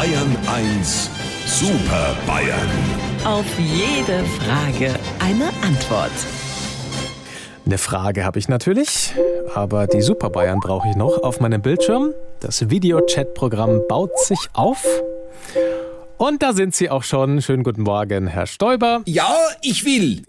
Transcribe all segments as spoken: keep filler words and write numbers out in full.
Bayern eins Super Bayern. Auf jede Frage eine Antwort. Eine Frage habe ich natürlich, aber die Super Bayern brauche ich noch auf meinem Bildschirm. Das Videochat-Programm baut sich auf. Und da sind Sie auch schon. Schönen guten Morgen, Herr Stoiber. Ja, ich will.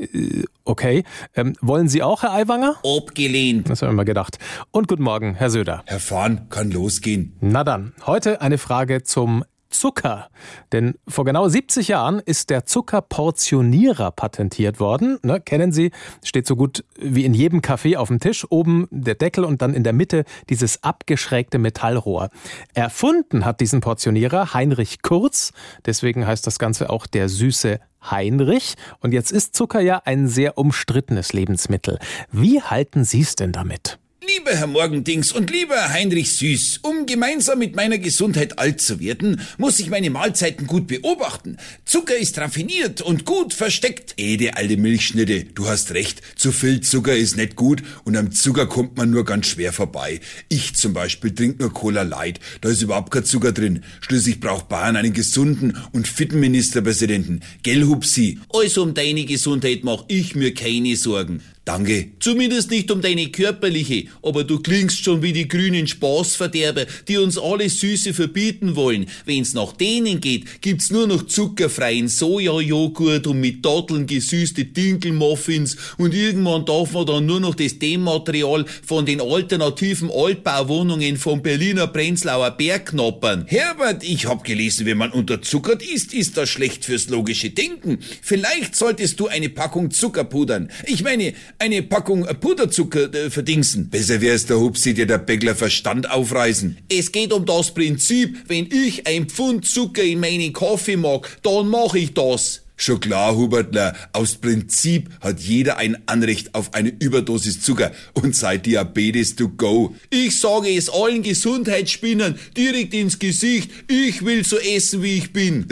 Okay. Ähm, wollen Sie auch, Herr Aiwanger? Abgelehnt. Das haben wir mal gedacht. Und guten Morgen, Herr Söder. Herr Fahn, kann losgehen. Na dann, heute eine Frage zum Zucker. Denn vor genau siebzig Jahren ist der Zuckerportionierer patentiert worden. Ne, kennen Sie, steht so gut wie in jedem Café auf dem Tisch. Oben der Deckel und dann in der Mitte dieses abgeschrägte Metallrohr. Erfunden hat diesen Portionierer Heinrich Kurz. Deswegen heißt das Ganze auch der süße Heinrich. Und jetzt ist Zucker ja ein sehr umstrittenes Lebensmittel. Wie halten Sie es denn damit? Lieber Herr Morgendings und lieber Heinrich Süß, um gemeinsam mit meiner Gesundheit alt zu werden, muss ich meine Mahlzeiten gut beobachten. Zucker ist raffiniert und gut versteckt. Ede, alte Milchschnitte, du hast recht, zu viel Zucker ist nicht gut und am Zucker kommt man nur ganz schwer vorbei. Ich zum Beispiel trinke nur Cola Light, da ist überhaupt kein Zucker drin. Schließlich braucht Bayern einen gesunden und fitten Ministerpräsidenten. Gell, Hupsi? Also um deine Gesundheit mach ich mir keine Sorgen. Danke. Zumindest nicht um deine körperliche, aber du klingst schon wie die grünen Spaßverderber, die uns alle Süße verbieten wollen. Wenn's nach denen geht, gibt's nur noch zuckerfreien Sojajoghurt und mit Datteln gesüßte Dinkelmuffins und irgendwann darf man dann nur noch das Dämmmaterial von den alternativen Altbauwohnungen vom Berliner Prenzlauer Berg knabbern. Herbert, ich hab gelesen, wenn man unterzuckert ist, ist das schlecht fürs logische Denken. Vielleicht solltest du eine Packung Zucker pudern. Ich meine, eine Packung Puderzucker äh, verdingsen. Besser wär's der Hupsi, der der Bäckler Verstand aufreißen. Es geht um das Prinzip, wenn ich ein Pfund Zucker in meinen Kaffee mag, dann mach ich das. Schon klar, Hubertler, aus Prinzip hat jeder ein Anrecht auf eine Überdosis Zucker und sei Diabetes to go. Ich sage es allen Gesundheitsspinnern direkt ins Gesicht, ich will so essen, wie ich bin.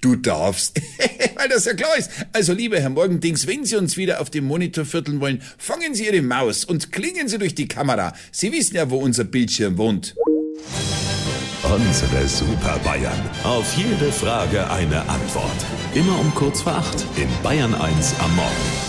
Du darfst. Weil das ja klar ist. Also, lieber Herr Morgendings, wenn Sie uns wieder auf dem Monitor vierteln wollen, fangen Sie Ihre Maus und klingen Sie durch die Kamera. Sie wissen ja, wo unser Bildschirm wohnt. Unsere Super Bayern. Auf jede Frage eine Antwort. Immer um kurz vor acht in Bayern eins am Morgen.